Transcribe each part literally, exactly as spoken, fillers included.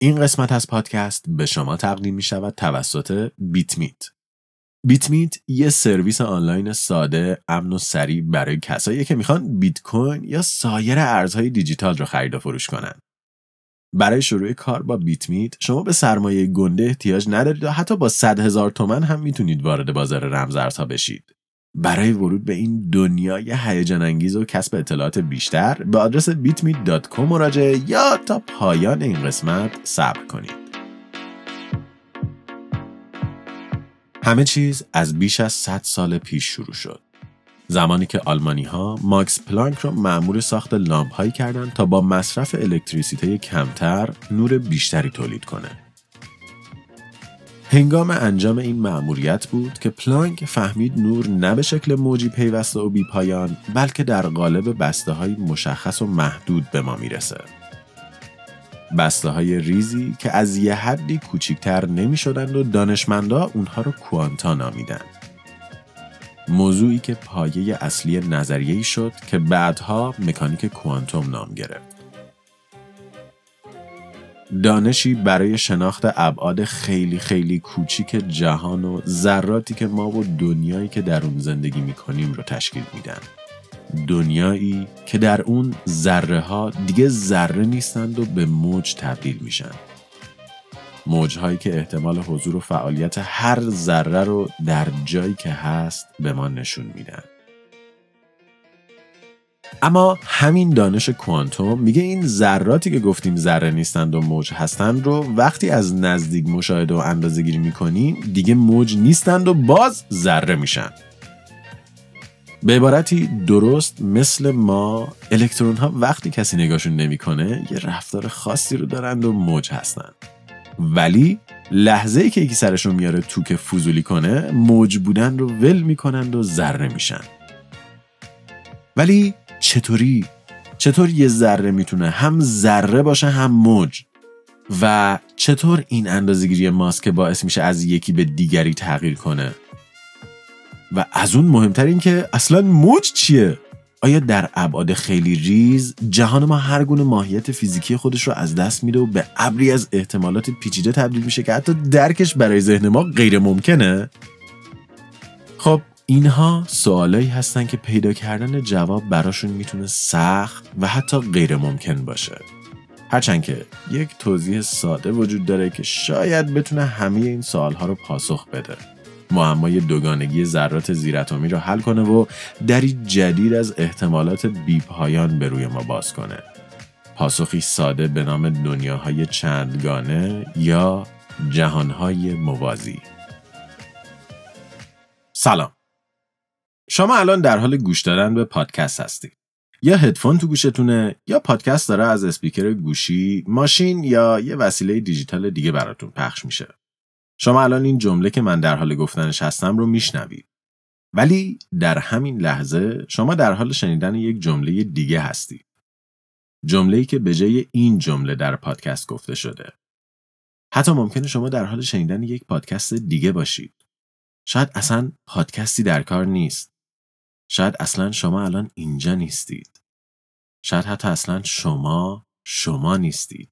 این قسمت از پادکست به شما تقدیم می شود توسط بیت میت. بیت میت یه سرویس آنلاین ساده، امن و سریع برای کسایی که میخوان بیت کوین یا سایر ارزهای دیجیتال رو خرید و فروش کنن. برای شروع کار با بیت میت شما به سرمایه گنده احتیاج ندارید و حتی با صد هزار تومان هم میتونید وارد بازار رمزارزها بشید. برای ورود به این دنیای هیجان انگیز و کسب اطلاعات بیشتر به آدرس بیت میت دات کام مراجعه یا تا پایان این قسمت صبر کنید. همه چیز از بیش از صد سال پیش شروع شد. زمانی که آلمانی‌ها ماکس پلانک را مأمور ساخت لامپ‌هایی کردند تا با مصرف الکتریسیته کمتر نور بیشتری تولید کنه. هنگام انجام این مأموریت بود که پلانک فهمید نور نه به شکل موجی پیوسته و بی‌پایان، بلکه در قالب بسته‌های مشخص و محدود به ما میرسه. بسته‌های ریزی که از یه حدی کوچکتر نمی‌شدند و دانشمندا اونها رو کوانتا نامیدند. موضوعی که پایه اصلی نظریه‌ای شد که بعدها مکانیک کوانتوم نام گرفت. دانشی برای شناخت ابعاد خیلی خیلی کوچیک جهان و ذراتی که ما و دنیایی که در اون زندگی میکنیم رو تشکیل میدن. دنیایی که در اون ذره ها دیگه ذره نیستند و به موج تبدیل میشن. موجهایی که احتمال حضور و فعالیت هر ذره رو در جایی که هست به ما نشون میدن. اما همین دانش کوانتوم میگه این ذراتی که گفتیم ذره نیستند و موج هستند رو وقتی از نزدیک مشاهده و اندازه‌گیری میکنیم دیگه موج نیستند و باز ذره میشن. به عبارتی درست مثل ما، الکترون ها وقتی کسی نگاهشون نمیکنه یه رفتار خاصی رو دارند و موج هستند، ولی لحظه‌ای که یکی سرشون میاره تو که فضولی کنه موج بودن رو ول میکنند و ذره میشن. ولی چطوری؟ چطور یه ذره میتونه هم ذره باشه هم موج؟ و چطور این اندازه‌گیری ماست که باعث میشه از یکی به دیگری تغییر کنه؟ و از اون مهمتر این که اصلاً موج چیه؟ آیا در ابعاد خیلی ریز جهان ما هر گونه ماهیت فیزیکی خودش رو از دست میده و به ابری از احتمالات پیچیده تبدیل میشه که حتی درکش برای ذهن ما غیر ممکنه؟ خب اینها سوالایی هستن که پیدا کردن جواب براشون میتونه سخت و حتی غیر ممکن باشه. هرچند که یک توضیح ساده وجود داره که شاید بتونه همه این سوالها رو پاسخ بده. معمای دوگانگی ذرات زیراتمی رو حل کنه و دری جدید از احتمالات بی‌پایان به روی ما باز کنه. پاسخی ساده به نام دنیاهای چندگانه یا جهانهای موازی. سلام. شما الان در حال گوش دادن به پادکست هستید. یا هدفون تو گوشتونه یا پادکست داره از اسپیکر گوشی، ماشین یا یه وسیله دیجیتال دیگه براتون پخش میشه. شما الان این جمله که من در حال گفتنش هستم رو میشنوید. ولی در همین لحظه شما در حال شنیدن یک جمله دیگه هستید. جمله‌ای که به جای این جمله در پادکست گفته شده. حتی ممکنه شما در حال شنیدن یک پادکست دیگه باشید. شاید اصلاً پادکستی در کار نیست. شاید اصلا شما الان اینجا نیستید. شاید حتی اصلا شما شما نیستید.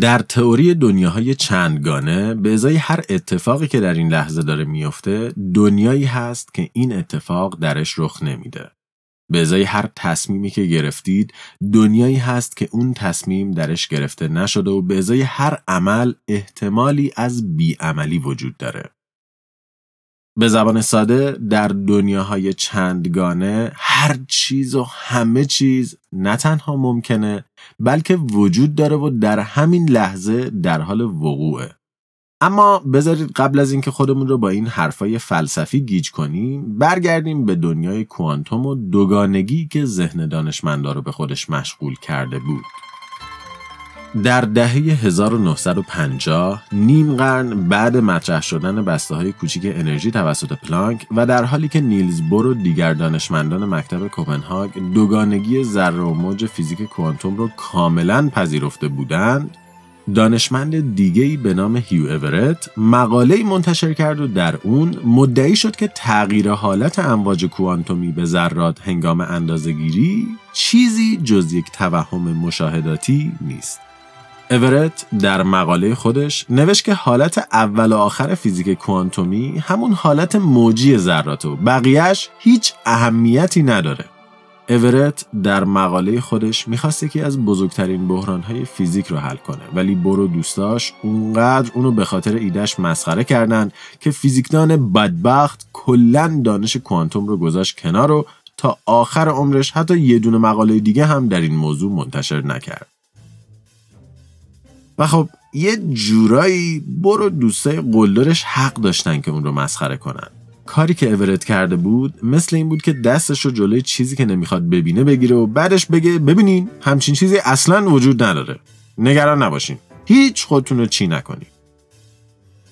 در تئوری دنیاهای چندگانه به ازای هر اتفاقی که در این لحظه داره میفته دنیایی هست که این اتفاق درش رخ نمیده. به ازای هر تصمیمی که گرفتید دنیایی هست که اون تصمیم درش گرفته نشده و به ازای هر عمل احتمالی از بیعملی وجود داره. به زبان ساده در دنیاهای چندگانه هر چیز و همه چیز نه تنها ممکنه بلکه وجود داره و در همین لحظه در حال وقوعه. اما بذارید قبل از اینکه خودمون رو با این حرفای فلسفی گیج کنیم برگردیم به دنیای کوانتوم و دوگانگی که ذهن دانشمندا رو به خودش مشغول کرده بود. در دهه هزار و نهصد و پنجاه نیم قرن بعد مطرح شدن بسته‌های کوچک انرژی توسط پلانک و در حالی که نیلز بور و دیگر دانشمندان مکتب کوپنهاگ دوگانگی ذره و موج فیزیک کوانتوم را کاملاً پذیرفته بودند، دانشمند دیگری به نام هیو اورت مقاله‌ای منتشر کرد و در اون مدعی شد که تغییر حالت امواج کوانتومی به ذرات هنگام اندازه‌گیری چیزی جز یک توهم مشاهداتی نیست. اورت در مقاله خودش نوشت که حالت اول و آخر فیزیک کوانتومی همون حالت موجی ذرات و بقیهش هیچ اهمیتی نداره. اورت در مقاله خودش میخواسته که از بزرگترین بحرانهای فیزیک رو حل کنه، ولی برو دوستاش اونقدر اونو به خاطر ایدهش مسخره کردن که فیزیکدان بدبخت کلن دانش کوانتوم رو گذاشت کنار رو تا آخر عمرش حتی یه دونه مقاله دیگه هم در این موضوع منتشر نکرد. و خب یه جورایی برو دوستای قلدرش حق داشتن که اون رو مسخره کنن. کاری که اورت کرده بود مثل این بود که دستش رو جلوی چیزی که نمیخواد ببینه بگیره و بعدش بگه ببینین همچین چیزی اصلاً وجود نداره، نگران نباشین، هیچ خودتون رو چی نکنین.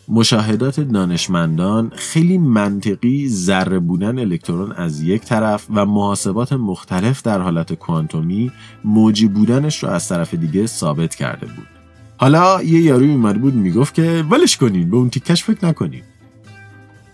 مشاهدات دانشمندان خیلی منطقی ذره بودن الکترون از یک طرف و محاسبات مختلف در حالت کوانتومی موجی بودنش رو از طرف دیگه ثابت کرده بود. حالا یه یاروی اومده بود میگفت که ولش کنین، به اون تیکش فکر نکنین.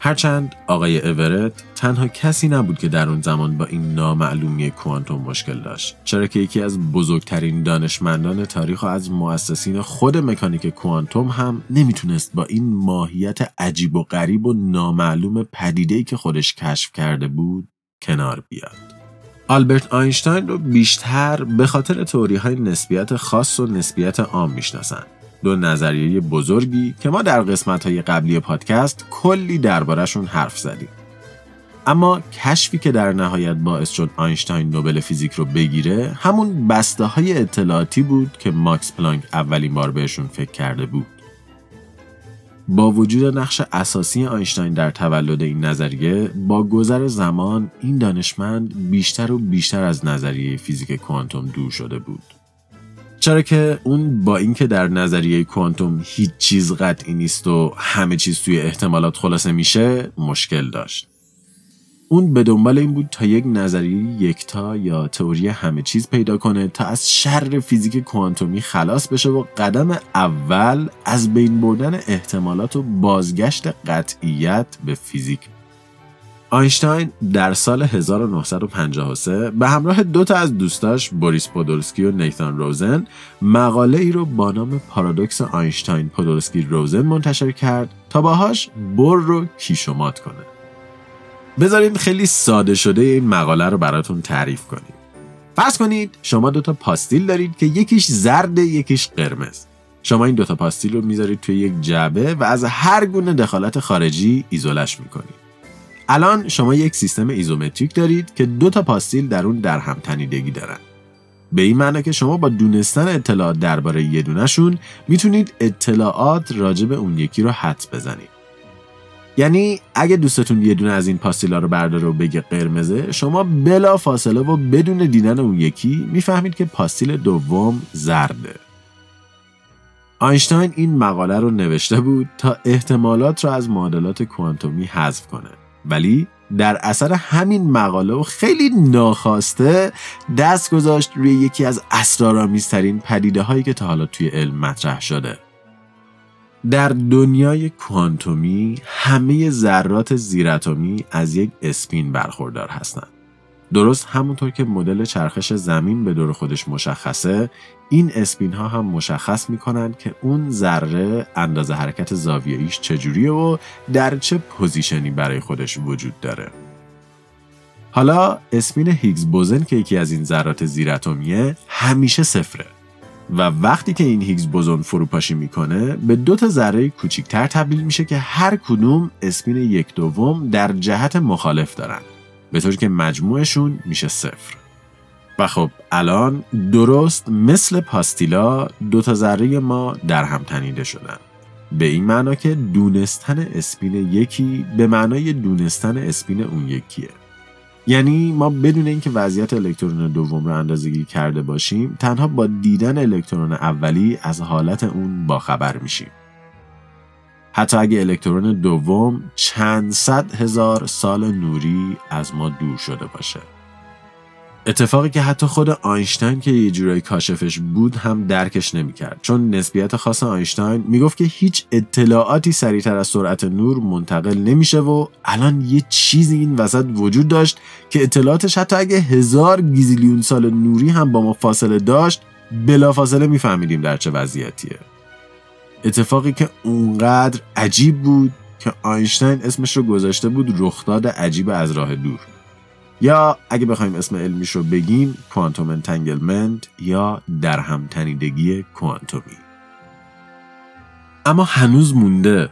هرچند آقای اورت تنها کسی نبود که در اون زمان با این نامعلومی کوانتوم مشکل داشت، چرا که یکی از بزرگترین دانشمندان تاریخ و از مؤسسین خود مکانیک کوانتوم هم نمیتونست با این ماهیت عجیب و غریب و نامعلوم پدیده‌ای که خودش کشف کرده بود کنار بیاد. آلبرت آینشتاین رو بیشتر به خاطر تئوری‌های نسبیت خاص و نسبیت عام میشناسن، دو نظریه بزرگی که ما در قسمت‌های قبلی پادکست کلی درباره‌شون حرف زدیم. اما کشفی که در نهایت باعث شد آینشتاین نوبل فیزیک رو بگیره همون بسته‌های اطلاعاتی بود که ماکس پلانک اولین بار بهشون فکر کرده بود. با وجود نقش اساسی آینشتاین در تولد این نظریه، با گذر زمان این دانشمند بیشتر و بیشتر از نظریه فیزیک کوانتوم دور شده بود. چرا که اون با اینکه در نظریه کوانتوم هیچ چیز قطعی نیست و همه چیز توی احتمالات خلاصه میشه، مشکل داشت. اون به دنبال این بود تا یک نظریه یکتا یا تئوری همه چیز پیدا کنه تا از شر فیزیک کوانتومی خلاص بشه و قدم اول از بین بردن احتمالات و بازگشت قطعیت به فیزیک. آینشتاین در سال هزار و نهصد و پنجاه و سه به همراه دو تا از دوستاش بوریس پودولسکی و نیتان روزن مقاله ای رو با نام پارادوکس آینشتاین پودولسکی روزن منتشر کرد تا باهاش بور رو کیشومات کنه. بذارید خیلی ساده شده این مقاله رو براتون تعریف کنیم. فرض کنید شما دو تا پاستیل دارید که یکیش زرد یکیش قرمز. شما این دو تا پاستیل رو میذارید توی یک جعبه و از هر گونه دخالت خارجی ایزولهش می‌کنید. الان شما یک سیستم ایزومتریک دارید که دو تا پاستیل در اون در هم تنیدگی دارن. به این معنی که شما با دونستن اطلاعات درباره یه دونه‌شون میتونید اطلاعات راجع به اون یکی رو حدس بزنید. یعنی اگه دوستتون یه دونه از این پاستیلا رو برداره و بگه قرمزه، شما بلا فاصله و بدون دیدن اون یکی میفهمید که پاستیل دوم زرده. آینشتاین این مقاله رو نوشته بود تا احتمالات رو از معادلات کوانتومی حذف کنه، ولی در اثر همین مقاله و خیلی ناخواسته دست گذاشت روی یکی از اسرارآمیزترین پدیده هایی که تا حالا توی علم مطرح شده. در دنیای کوانتومی همه ذرات زیراتمی از یک اسپین برخوردار هستند. درست همونطور که مدل چرخش زمین به دور خودش مشخصه، این اسپین ها هم مشخص میکنن که اون ذره اندازه حرکت زاویه‌ایش چجوریه و در چه پوزیشنی برای خودش وجود داره. حالا اسپین هیگز بوزن که یکی از این ذرات زیراتمیه همیشه صفره و وقتی که این هیگز بوزن فروپاشی میکنه به دو تا ذره کوچیک‌تر تبدیل میشه که هر کدوم اسپین یک دوم در جهت مخالف دارن، به طوری که مجموعشون میشه صفر. و خب الان درست مثل پاستیلا دو تا ذره ما در هم تنیده شدن، به این معنا که دونستن اسپین یکی به معنای دونستن اسپین اون یکیه. یعنی ما بدون اینکه وضعیت الکترون دوم رو اندازه‌گیری کرده باشیم، تنها با دیدن الکترون اولی از حالت اون باخبر میشیم، حتی اگه الکترون دوم چند صد هزار سال نوری از ما دور شده باشه. اتفاقی که حتی خود آینشتاین که یه جورای کاشفش بود هم درکش نمی‌کرد، چون نسبیت خاص آینشتاین میگفت که هیچ اطلاعاتی سریعتر از سرعت نور منتقل نمیشه و الان یه چیزی این وسط وجود داشت که اطلاعاتش حتی اگه هزار گیزیلیون سال نوری هم با ما فاصله داشت بلافاصله میفهمیدیم در چه وضعیتیه. اتفاقی که اونقدر عجیب بود که آینشتین اسمش رو گذاشته بود رخداد عجیب از راه دور، یا اگه بخوایم اسم علمیش رو بگیم کوانتوم انتنگلمنت یا درهم تنیدگی کوانتومی. اما هنوز مونده.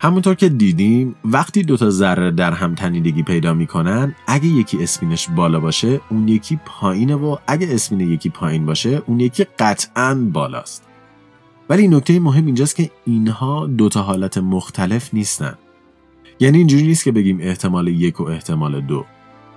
همونطور که دیدیم وقتی دوتا ذره درهم تنیدگی پیدا میکنن، اگه یکی اسپینش بالا باشه اون یکی پایینه و اگه اسپین یکی پایین باشه اون یکی قطعاً بالاست. ولی نکته مهم اینجاست که اینها دوتا حالت مختلف نیستن. یعنی اینجوری نیست که بگیم احتمال یک و احتمال دو.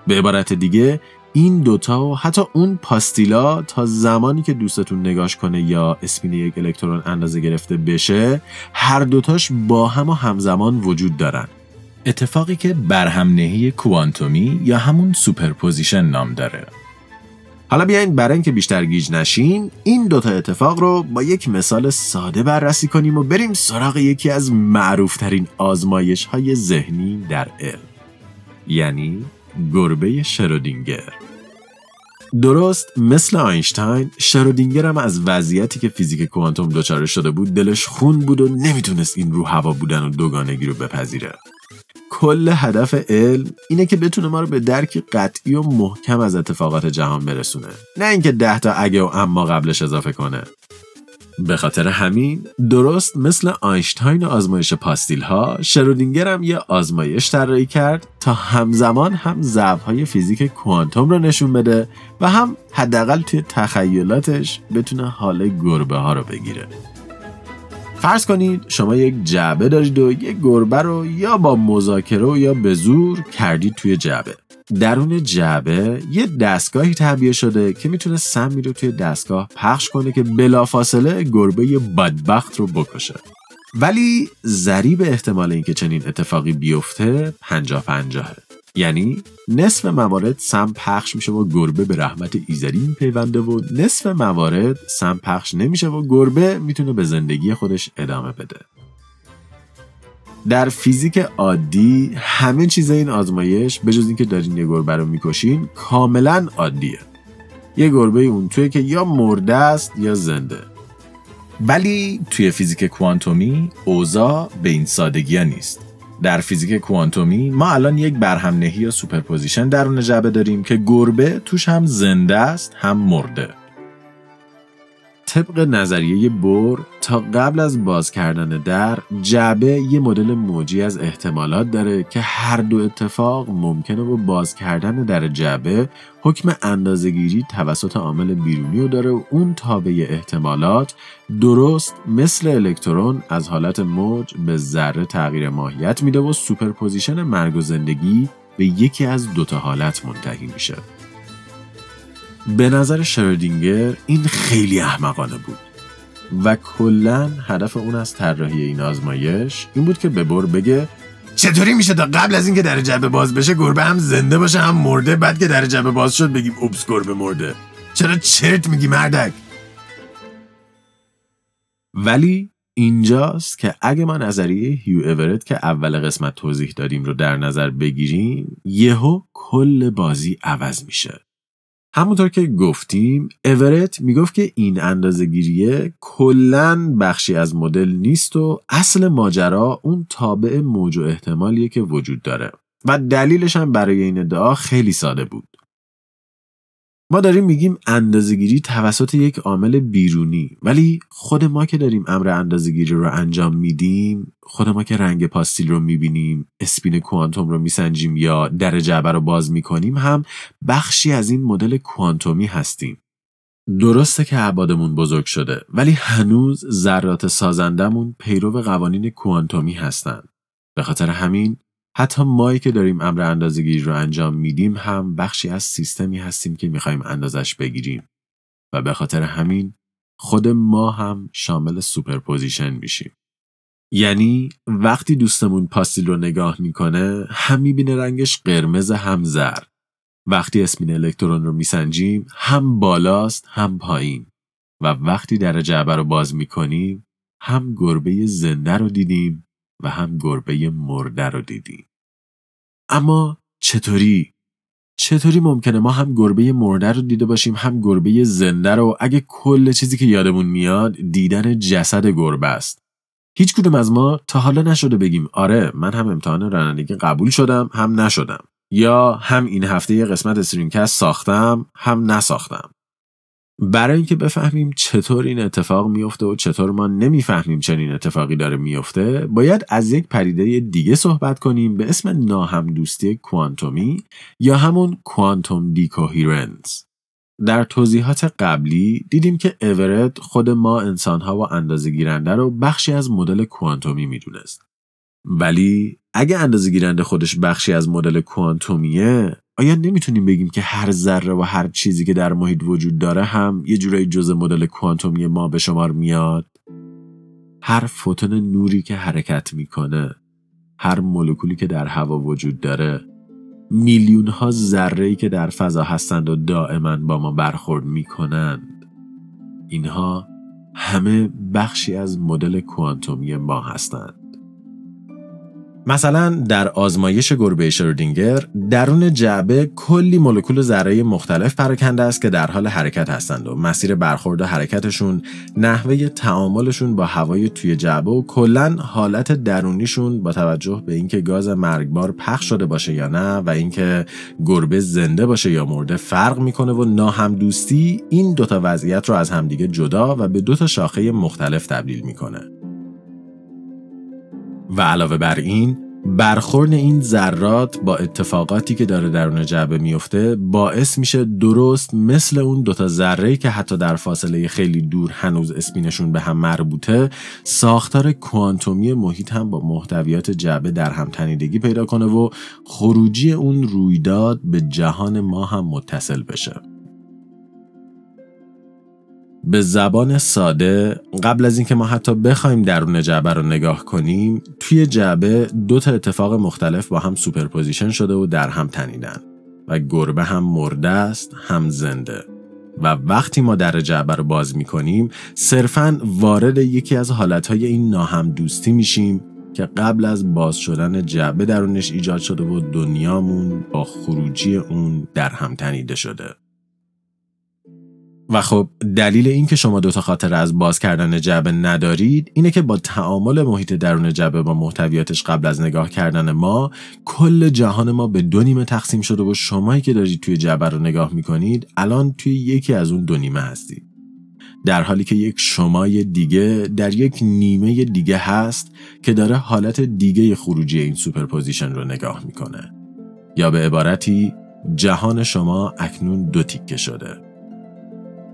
به عبارت دیگه این دوتا و حتی اون پاستیلا تا زمانی که دوستتون نگاش کنه یا اسپین یک الکترون اندازه گرفته بشه، هر دوتاش با هم و همزمان وجود دارن. اتفاقی که برهمنهی کوانتومی یا همون سوپرپوزیشن نام داره. حالا بیاین برای اینکه بیشتر گیج نشین این دوتا اتفاق رو با یک مثال ساده بررسی کنیم و بریم سراغ یکی از معروفترین آزمایش‌های ذهنی در علم، یعنی گربه شرودینگر. درست مثل آینشتاین، شرودینگر هم از وضعیتی که فیزیک کوانتوم دچار شده بود دلش خون بود و نمیتونست این رو هوا بودن و دوگانگی رو بپذیره. کل هدف علم اینه که بتونه ما رو به درک قطعی و محکم از اتفاقات جهان برسونه، نه اینکه ده تا اگه و اما قبلش اضافه کنه. به خاطر همین درست مثل آینشتاین و آزمایش پاستیل ها، شرودینگر هم یه آزمایش طراحی کرد تا همزمان هم ضعف‌های فیزیک کوانتوم رو نشون بده و هم حداقل توی تخیلاتش بتونه حال گربه ها رو بگیره. فرض کنید شما یک جعبه دارید و یک گربه رو یا با مذاکره و یا به زور کردید توی جعبه. درون جعبه یه دستگاهی تعبیه شده که میتونه سمی رو توی دستگاه پخش کنه که بلافاصله گربه بدبخت رو بکشه. ولی ضریب احتمال اینکه چنین اتفاقی بیفته پنجاه پنجاهه. یعنی نصف موارد سم پخش میشه و گربه به رحمت ایزدی میپیونده و نصف موارد سم پخش نمیشه و گربه میتونه به زندگی خودش ادامه بده. در فیزیک عادی همه چیز این آزمایش به جز اینکه دارین یه گربه رو میکشین کاملا عادیه. یه گربه اون توی که یا مرده است یا زنده. ولی توی فیزیک کوانتومی اوضاع به این سادگی ها نیست. در فیزیک کوانتومی ما الان یک برهمنهی یا سوپرپوزیشن درون جعبه داریم که گربه توش هم زنده است هم مرده. طبق نظریه بور تا قبل از باز کردن در، جعبه یه مدل موجی از احتمالات داره که هر دو اتفاق ممکنه و باز کردن در جعبه حکم اندازه‌گیری توسط عامل بیرونی رو داره و اون تابع احتمالات درست مثل الکترون از حالت موج به ذره تغییر ماهیت میده و سوپرپوزیشن مرگ و زندگی به یکی از دوتا حالت منتهی میشه. به نظر شرودینگر این خیلی احمقانه بود و کلاً هدف اون از طراحی این آزمایش این بود که به بور بگه چطوری میشه تا قبل از اینکه در جعبه باز بشه گربه هم زنده باشه هم مرده، بعد که در جعبه باز شد بگیم اوبس گربه مرده. چرا چرت میگی مردک؟ ولی اینجاست که اگه ما نظریه هیو اورت که اول قسمت توضیح دادیم رو در نظر بگیریم، یهو کل بازی عوض میشه. همونطور که گفتیم اورت میگفت که این اندازه‌گیریه کلاً بخشی از مدل نیست و اصل ماجرا اون تابع موج و احتمالیه که وجود داره و دلیلش هم برای این ادعا خیلی ساده بود. ما داریم میگیم اندازه‌گیری توسط یک عامل بیرونی، ولی خود ما که داریم امر اندازه‌گیری رو انجام میدیم، خود ما که رنگ پاستیل رو میبینیم، اسپین کوانتوم رو میسنجیم یا در جعبه رو باز میکنیم هم بخشی از این مدل کوانتومی هستیم. درسته که ابعادمون بزرگ شده، ولی هنوز ذرات سازندمون پیرو قوانین کوانتومی هستن. به خاطر همین حتی مایی که داریم امر اندازه‌گیری رو انجام میدیم هم بخشی از سیستمی هستیم که میخوایم اندازش بگیریم و به خاطر همین خود ما هم شامل سوپرپوزیشن میشیم. یعنی وقتی دوستمون پاستیل رو نگاه میکنه هم میبینه رنگش قرمز هم زرد. وقتی اسپین الکترون رو میسنجیم هم بالاست هم پایین و وقتی در جعبه رو باز میکنیم هم گربه زنده رو دیدیم و هم گربه مرده رو دیدیم. اما چطوری؟ چطوری ممکنه ما هم گربه مرده رو دیده باشیم هم گربه زنده رو، اگه کل چیزی که یادمون میاد دیدن جسد گربه است؟ هیچ کدوم از ما تا حالا نشده بگیم آره من هم امتحان رانندگی قبول شدم هم نشدم، یا هم این هفته یه قسمت استرینکست ساختم هم نساختم. برای اینکه بفهمیم چطور این اتفاق میفته و چطور ما نمیفهمیم چنین اتفاقی داره میفته، باید از یک پریده دیگه صحبت کنیم به اسم ناهمدوستی کوانتومی یا همون کوانتوم دیکوهیرنس. در توضیحات قبلی دیدیم که اورت خود ما انسان‌ها و اندازه‌گیرنده رو بخشی از مدل کوانتومی میدونست. ولی اگه اندازه‌گیرنده خودش بخشی از مدل کوانتومیه، آیا نمیتونیم بگیم که هر ذره و هر چیزی که در محیط وجود داره هم یه جورایی جزء مدل کوانتومی ما به شمار میاد؟ هر فوتون نوری که حرکت میکنه، هر مولکولی که در هوا وجود داره، میلیون ها ذره‌ای که در فضا هستند و دائما با ما برخورد میکنند، اینها همه بخشی از مدل کوانتومی ما هستند. مثلا در آزمایش گربه شرودینگر درون جعبه کلی مولکول ذره مختلف پراکنده است که در حال حرکت هستند و مسیر برخورد و حرکتشون، نحوه تعاملشون با هوای توی جعبه و کلاً حالت درونیشون با توجه به اینکه گاز مرگبار پخش شده باشه یا نه و اینکه گربه زنده باشه یا مرده فرق میکنه و ناهمدوستی این دوتا وضعیت رو از همدیگه جدا و به دوتا شاخه مختلف تبدیل میکنه. و علاوه بر این، برخورد این ذرات با اتفاقاتی که داره درون جعبه میفته باعث میشه درست مثل اون دوتا ذره‌ای که حتی در فاصله خیلی دور هنوز اسپینشون به هم مربوطه، ساختار کوانتومی محیط هم با محتویات جعبه در هم تنیدگی پیدا کنه و خروجی اون رویداد به جهان ما هم متصل بشه. به زبان ساده، قبل از اینکه ما حتی بخوایم درون جعبه رو نگاه کنیم، توی جعبه دو تا اتفاق مختلف با هم سوپرپوزیشن شده و در هم تنیدن و گربه هم مرده است هم زنده. و وقتی ما در جعبه رو باز می‌کنیم، صرفاً وارد یکی از حالت‌های این ناهمدوستی میشیم که قبل از باز شدن جعبه درونش ایجاد شده و دنیامون با خروجی اون در هم تنیده شده. و خب دلیل این که شما دوتا خاطره از باز کردن جعبه ندارید اینه که با تعامل محیط درون جعبه با محتویاتش قبل از نگاه کردن ما، کل جهان ما به دو نیمه تقسیم شده و شمایی که دارید توی جعبه رو نگاه میکنید الان توی یکی از اون دو نیمه هستید، در حالی که یک شمای دیگه در یک نیمه دیگه هست که داره حالت دیگه خروجی این سوپرپوزیشن رو نگاه میکنه. یا به عبارتی، جهان شما اکنون دو تیکه شده.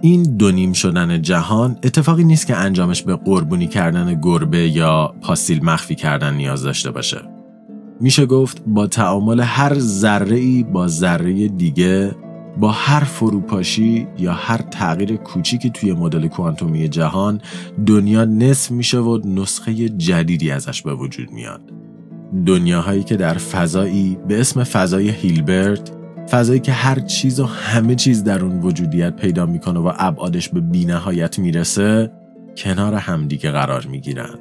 این دونیم شدن جهان اتفاقی نیست که انجامش به قربونی کردن گربه یا پاستیل مخفی کردن نیاز داشته باشه. میشه گفت با تعامل هر ذره‌ای با ذره دیگه، با هر فروپاشی یا هر تغییر کوچیکی توی مدل کوانتومی جهان، دنیا نصف میشه و نسخه جدیدی ازش به وجود میاد. دنیاهایی که در فضایی به اسم فضای هیلبرت، فضایی که هر چیز و همه چیز در اون وجودیت پیدا میکنه و ابعادش به بی‌نهایت میرسه، کنار همدیگه قرار میگیرن.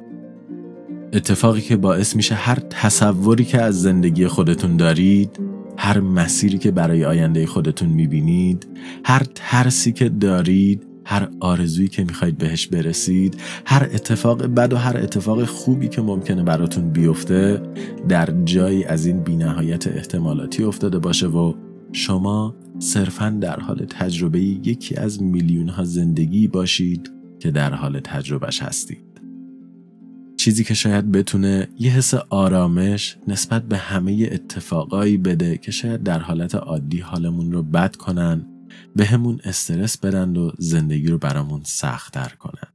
اتفاقی که باعث میشه هر تصوری که از زندگی خودتون دارید، هر مسیری که برای آینده خودتون میبینید، هر ترسی که دارید، هر آرزویی که میخواید بهش برسید، هر اتفاق بد و هر اتفاق خوبی که ممکنه براتون بیفته، در جایی از این بی‌نهایت احتمالاتی افتاده باشه و شما صرفاً در حال تجربه یکی از میلیون ها زندگی باشید که در حال تجربهش هستید. چیزی که شاید بتونه یه حس آرامش نسبت به همه اتفاقایی بده که شاید در حالت عادی حالمون رو بد کنن، به همون استرس بدن و زندگی رو برامون سخت‌تر کنن.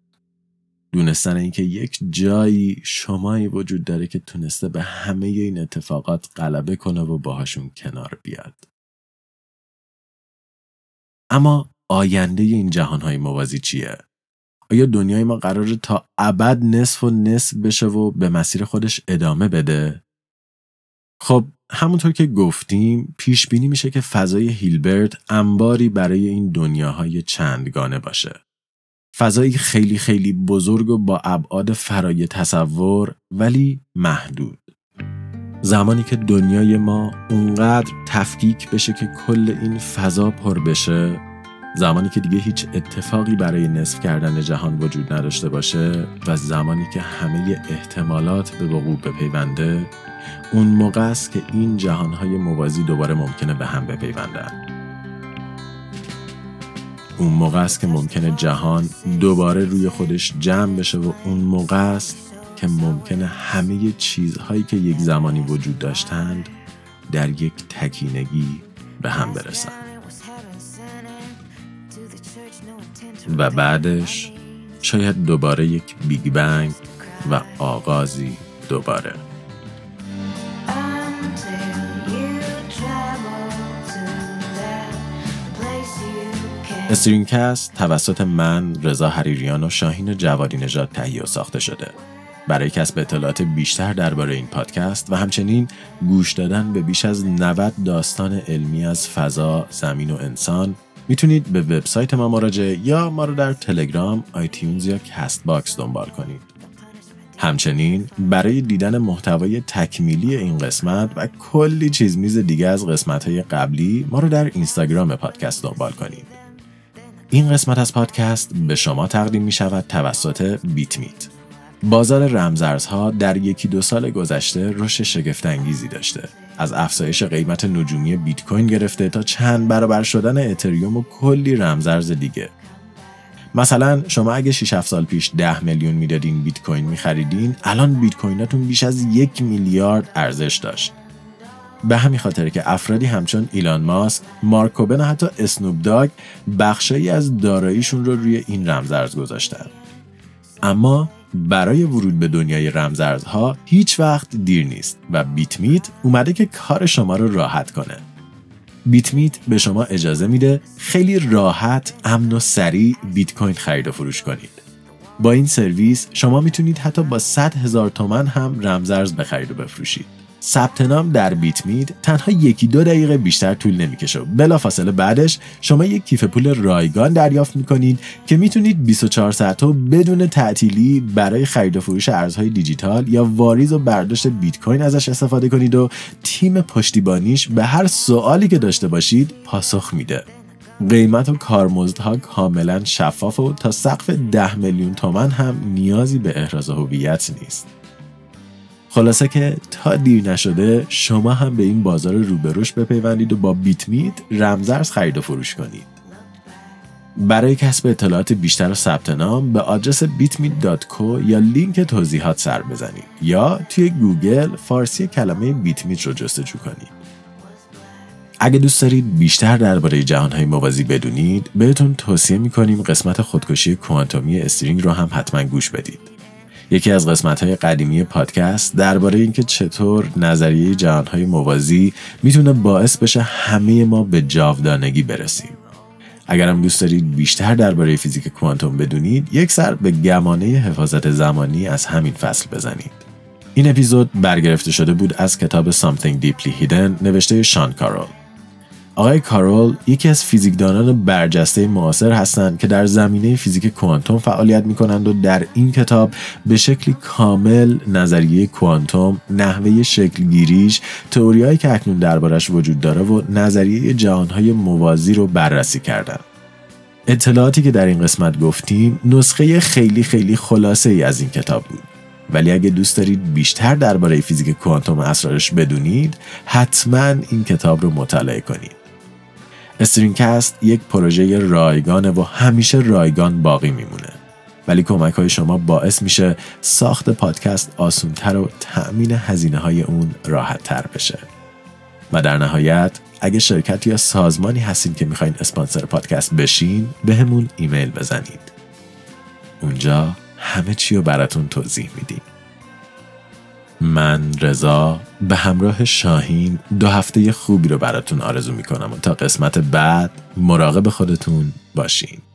دونستن اینکه یک جایی شمایی وجود داره که تونسته به همه این اتفاقات غلبه کنه و باهاشون کنار بیاد. اما آینده این جهان‌های موازی چیه؟ آیا دنیای ما قراره تا ابد نصف و نصف بشه و به مسیر خودش ادامه بده؟ خب همونطور که گفتیم، پیش بینی میشه که فضای هیلبرت انباری برای این دنیاهای چندگانه باشه. فضایی خیلی خیلی بزرگ و با ابعاد فرای تصور ولی محدود. زمانی که دنیای ما اونقدر تفکیک بشه که کل این فضا پر بشه، زمانی که دیگه هیچ اتفاقی برای نصف کردن جهان وجود نداشته باشه و زمانی که همه احتمالات به وقوع بپیونده، اون موقع است که این جهانهای موازی دوباره ممکنه به هم بپیوندن. اون موقع است که ممکنه جهان دوباره روی خودش جمع بشه و اون موقع است که ممکنه همه چیزهایی که یک زمانی وجود داشتند در یک تکینگی به هم برسن. و بعدش شاید دوباره یک بیگ بنگ و آغازی دوباره. استرینگ‌کست توسط من، رضا حریریان و شاهین جوادی نژاد تهیه و ساخته شده. برای کسب اطلاعات بیشتر درباره این پادکست و همچنین گوش دادن به بیش از نود داستان علمی از فضا، زمین و انسان، میتونید به وبسایت ما مراجعه یا ما رو در تلگرام، آیتیونز یا کست باکس دنبال کنید. همچنین برای دیدن محتوای تکمیلی این قسمت و کلی چیز میز دیگه از قسمت‌های قبلی، ما رو در اینستاگرام پادکست دنبال کنید. این قسمت از پادکست به شما تقدیم می شود توسط بیت میت. بازار رمزارزها در یکی دو سال گذشته رشد شگفت‌انگیزی داشته. از افزایش قیمت نجومی بیت کوین گرفته تا چند برابر شدن اتریوم و کلی رمزارز دیگه. مثلا شما اگه شش هفت سال پیش ده میلیون میدادین بیت کوین میخریدین، الان بیت کویناتون بیش از یک میلیارد ارزش داشت. به همین خاطر که افرادی همچون ایلان ماسک، مارک کوبن و حتی اسنوپ داگ بخشی از داراییشون رو روی این رمزارز گذاشتن. اما برای ورود به دنیای رمزارزها هیچ وقت دیر نیست و بیت میت اومده که کار شما رو راحت کنه. بیت میت به شما اجازه میده خیلی راحت، امن و سریع بیت کوین خرید و فروش کنید. با این سرویس شما میتونید حتی با صد هزار تومان هم رمزارز بخرید و بفروشید. ثبت نام در بیت میت تنها یکی دو دقیقه بیشتر طول نمیکشه. بلافاصله بعدش شما یک کیف پول رایگان دریافت میکنید که میتونید بیست و چهار ساعت بدون تعطیلی برای خرید و فروش ارزهای دیجیتال یا واریز و برداشت بیت کوین ازش استفاده کنید و تیم پشتیبانیش به هر سوالی که داشته باشید پاسخ میده. قیمت و کارمزدها کاملا شفاف و تا سقف ده میلیون تومان هم نیازی به احراز هویت نیست. خلاصه که تا دیر نشده شما هم به این بازار روبروش بپیوندید و با بیت میت رمزارز خرید و فروش کنید. برای کسب اطلاعات بیشتر و ثبت نام به آدرس بیت میت دات کام یا لینک توضیحات سر بزنید یا توی گوگل فارسی کلمه بیت میت رو جستجو کنید. اگه دوست دارید بیشتر درباره جهان‌های موازی بدونید، بهتون توصیه می‌کنیم قسمت خودکشی کوانتومی استرینگ رو هم حتما گوش بدید. یکی از قسمت‌های قدیمی پادکست درباره اینکه چطور نظریه جهان‌های موازی میتونه باعث بشه همه ما به جاودانگی برسیم. اگر هم دوست دارید بیشتر درباره فیزیک کوانتوم بدونید، یک سر به گمانه حفاظت زمانی از همین فصل بزنید. این اپیزود برگرفته شده بود از کتاب Something Deeply Hidden نوشته شان کارول. آقای کارول یکی از فیزیکدانان برجسته معاصر هستند که در زمینه فیزیک کوانتوم فعالیت می‌کنند و در این کتاب به شکلی کامل نظریه کوانتوم، نحوه شکلگیریش، تئوری‌هایی که اکنون دربارش وجود داره و نظریه جهان‌های موازی رو بررسی کردند. اطلاعاتی که در این قسمت گفتیم نسخه خیلی خیلی خلاصه‌ای از این کتاب بود. ولی اگه دوست دارید بیشتر درباره فیزیک کوانتوم و اسرارش بدونید، حتماً این کتاب رو مطالعه کنید. استرینگ‌کست یک پروژه رایگانه و همیشه رایگان باقی میمونه. ولی کمک‌های شما باعث میشه ساخت پادکست آسان‌تر و تأمین هزینه‌های اون راحت‌تر بشه. و در نهایت، اگه شرکت یا سازمانی هستین که میخواین اسپانسر پادکست بشین، بهمون ایمیل بزنید. اونجا همه چی رو براتون توضیح میدیم. من رضا به همراه شاهین دو هفته خوبی رو براتون آرزو میکنم و تا قسمت بعد مراقب خودتون باشین.